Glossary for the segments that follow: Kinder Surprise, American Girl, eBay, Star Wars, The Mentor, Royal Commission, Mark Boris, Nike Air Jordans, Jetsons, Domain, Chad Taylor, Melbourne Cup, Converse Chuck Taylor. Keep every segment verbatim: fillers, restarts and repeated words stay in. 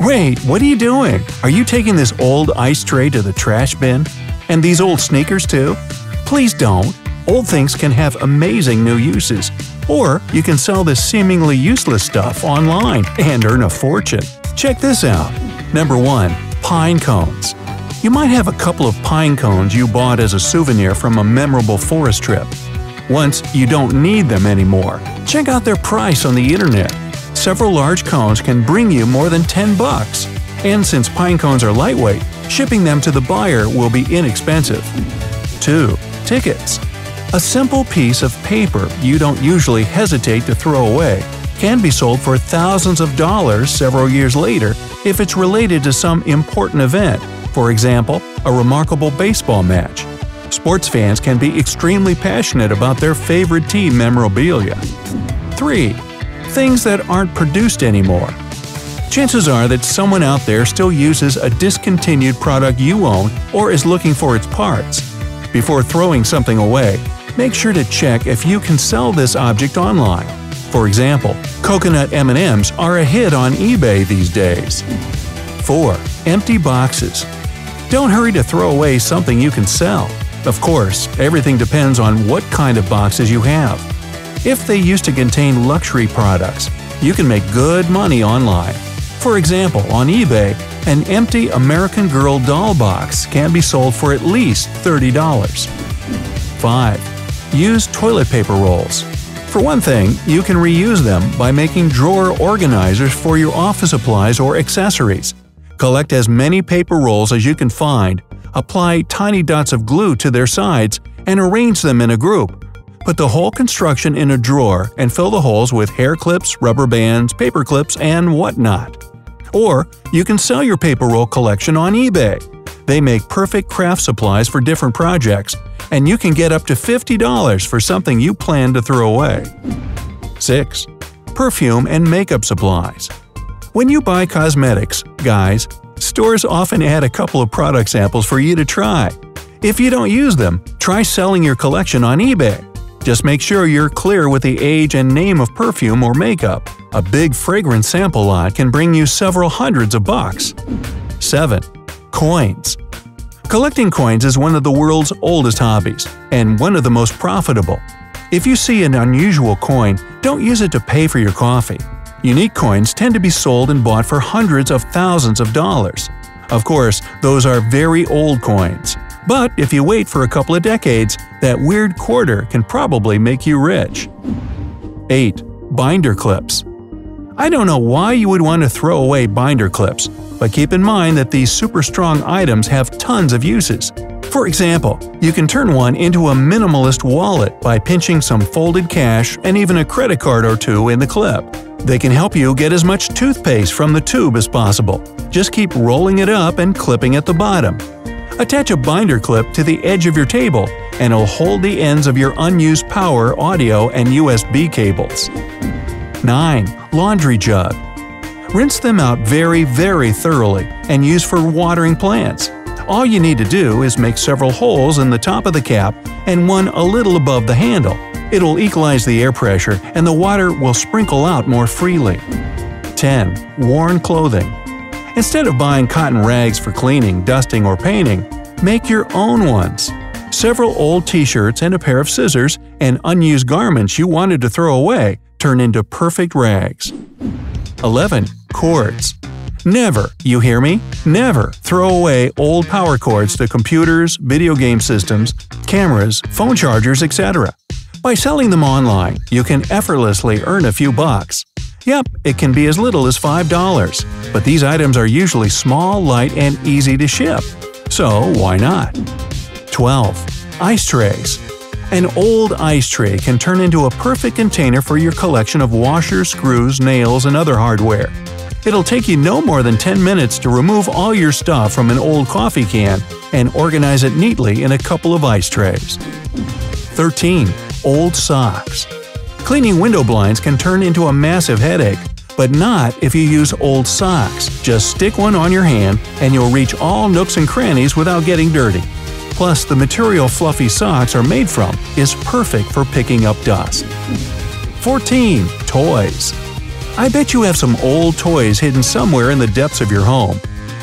Wait, what are you doing? Are you taking this old ice tray to the trash bin? And these old sneakers too? Please don't. Old things can have amazing new uses. Or you can sell this seemingly useless stuff online and earn a fortune. Check this out. Number one, pine cones. You might have a couple of pine cones you bought as a souvenir from a memorable forest trip. Once you don't need them anymore, check out their price on the internet. Several large cones can bring you more than ten bucks. And since pine cones are lightweight, shipping them to the buyer will be inexpensive. two. Tickets. A simple piece of paper you don't usually hesitate to throw away can be sold for thousands of dollars several years later if it's related to some important event, for example, a remarkable baseball match. Sports fans can be extremely passionate about their favorite team memorabilia. three. Things that aren't produced anymore. Chances are that someone out there still uses a discontinued product you own or is looking for its parts. Before throwing something away, make sure to check if you can sell this object online. For example, coconut M and M's are a hit on eBay these days. four. Empty boxes. Don't hurry to throw away something you can sell. Of course, everything depends on what kind of boxes you have. If they used to contain luxury products, you can make good money online. For example, on eBay, an empty American Girl doll box can be sold for at least thirty dollars. five. Use toilet paper rolls. For one thing, you can reuse them by making drawer organizers for your office supplies or accessories. Collect as many paper rolls as you can find, apply tiny dots of glue to their sides, and arrange them in a group. Put the whole construction in a drawer and fill the holes with hair clips, rubber bands, paper clips, and whatnot. Or you can sell your paper roll collection on eBay. They make perfect craft supplies for different projects, and you can get up to fifty dollars for something you plan to throw away. six. Perfume and makeup supplies. When you buy cosmetics, guys, stores often add a couple of product samples for you to try. If you don't use them, try selling your collection on eBay. Just make sure you're clear with the age and name of perfume or makeup. A big fragrance sample lot can bring you several hundreds of bucks. seven. Coins. Collecting coins is one of the world's oldest hobbies, and one of the most profitable. If you see an unusual coin, don't use it to pay for your coffee. Unique coins tend to be sold and bought for hundreds of thousands of dollars. Of course, those are very old coins. But if you wait for a couple of decades, that weird quarter can probably make you rich. eight. Binder clips. I don't know why you would want to throw away binder clips, but keep in mind that these super strong items have tons of uses. For example, you can turn one into a minimalist wallet by pinching some folded cash and even a credit card or two in the clip. They can help you get as much toothpaste from the tube as possible. Just keep rolling it up and clipping at the bottom. Attach a binder clip to the edge of your table, and it'll hold the ends of your unused power, audio, and U S B cables. nine. Laundry jug. Rinse them out very, very thoroughly and use for watering plants. All you need to do is make several holes in the top of the cap and one a little above the handle. It'll equalize the air pressure and the water will sprinkle out more freely. ten. Worn clothing. Instead of buying cotton rags for cleaning, dusting, or painting, make your own ones. Several old t-shirts and a pair of scissors and unused garments you wanted to throw away turn into perfect rags. eleven. Cords. Never, you hear me? Never throw away old power cords to computers, video game systems, cameras, phone chargers, et cetera. By selling them online, you can effortlessly earn a few bucks. Yep, it can be as little as five dollars, but these items are usually small, light, and easy to ship. So why not? twelve. Ice trays. An old ice tray can turn into a perfect container for your collection of washers, screws, nails, and other hardware. It'll take you no more than ten minutes to remove all your stuff from an old coffee can and organize it neatly in a couple of ice trays. thirteen. Old socks. Cleaning window blinds can turn into a massive headache, but not if you use old socks. Just stick one on your hand and you'll reach all nooks and crannies without getting dirty. Plus, the material fluffy socks are made from is perfect for picking up dust. fourteen. Toys. I bet you have some old toys hidden somewhere in the depths of your home.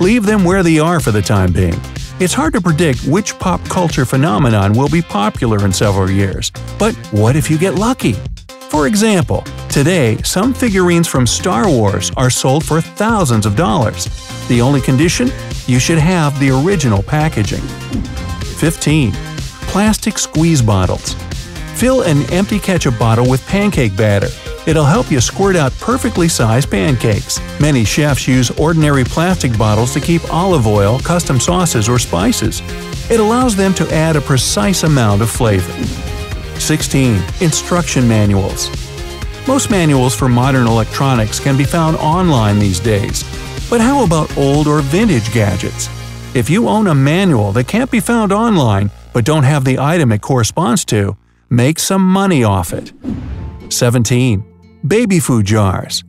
Leave them where they are for the time being. It's hard to predict which pop culture phenomenon will be popular in several years, but what if you get lucky? For example, today, some figurines from Star Wars are sold for thousands of dollars. The only condition? You should have the original packaging. fifteen. Plastic squeeze bottles. Fill an empty ketchup bottle with pancake batter. It'll help you squirt out perfectly sized pancakes. Many chefs use ordinary plastic bottles to keep olive oil, custom sauces, or spices. It allows them to add a precise amount of flavor. sixteen. Instruction manuals. Most manuals for modern electronics can be found online these days. But how about old or vintage gadgets? If you own a manual that can't be found online but don't have the item it corresponds to, make some money off it. seventeen. Baby food jars.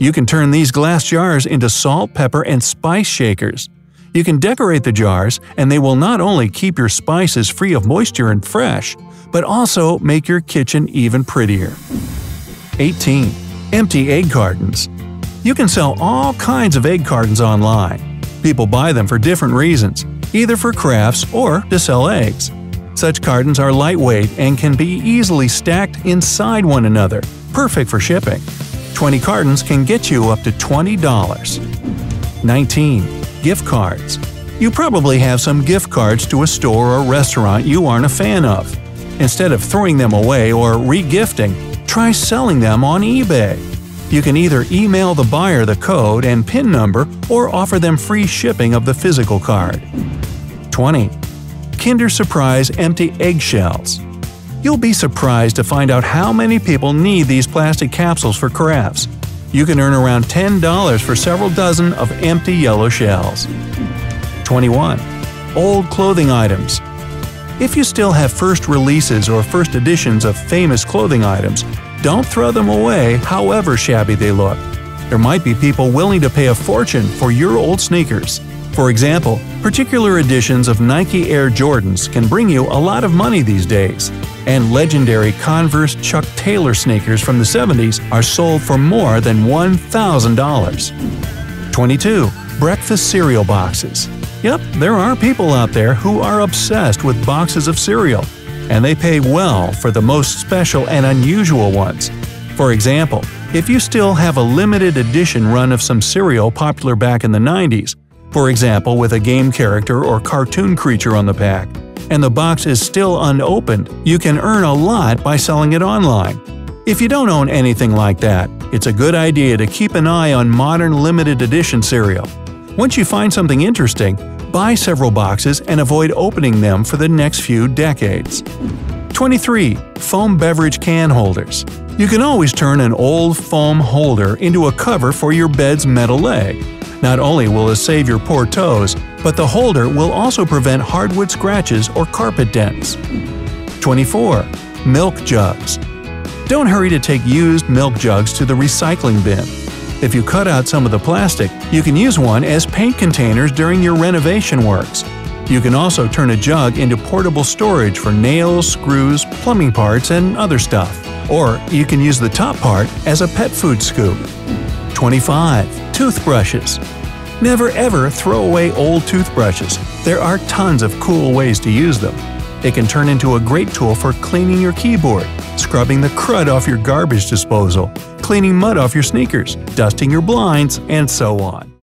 You can turn these glass jars into salt, pepper, and spice shakers. You can decorate the jars, and they will not only keep your spices free of moisture and fresh, but also make your kitchen even prettier. eighteen. Empty egg cartons. You can sell all kinds of egg cartons online. People buy them for different reasons, either for crafts or to sell eggs. Such cartons are lightweight and can be easily stacked inside one another, perfect for shipping. twenty cartons can get you up to twenty dollars. nineteen. Gift cards. You probably have some gift cards to a store or restaurant you aren't a fan of. Instead of throwing them away or re-gifting, try selling them on eBay. You can either email the buyer the code and PIN number or offer them free shipping of the physical card. twenty. Kinder Surprise empty eggshells. You'll be surprised to find out how many people need these plastic capsules for crafts. You can earn around ten dollars for several dozen of empty yellow shells. twenty-one. Old clothing items. If you still have first releases or first editions of famous clothing items, don't throw them away however shabby they look. There might be people willing to pay a fortune for your old sneakers. For example, particular editions of Nike Air Jordans can bring you a lot of money these days, and legendary Converse Chuck Taylor sneakers from the seventies are sold for more than one thousand dollars. twenty-two. Breakfast cereal boxes. Yep, there are people out there who are obsessed with boxes of cereal, and they pay well for the most special and unusual ones. For example, if you still have a limited edition run of some cereal popular back in the nineties, for example with a game character or cartoon creature on the pack, and the box is still unopened, you can earn a lot by selling it online. If you don't own anything like that, it's a good idea to keep an eye on modern limited edition cereal. Once you find something interesting, buy several boxes and avoid opening them for the next few decades. twenty-three. Foam beverage can holders. You can always turn an old foam holder into a cover for your bed's metal leg. Not only will it save your poor toes, but the holder will also prevent hardwood scratches or carpet dents. twenty-four. Milk jugs. Don't hurry to take used milk jugs to the recycling bin. If you cut out some of the plastic, you can use one as paint containers during your renovation works. You can also turn a jug into portable storage for nails, screws, plumbing parts, and other stuff. Or you can use the top part as a pet food scoop. twenty-five. Toothbrushes. Never ever throw away old toothbrushes. There are tons of cool ways to use them. It can turn into a great tool for cleaning your keyboard, scrubbing the crud off your garbage disposal, cleaning mud off your sneakers, dusting your blinds, and so on.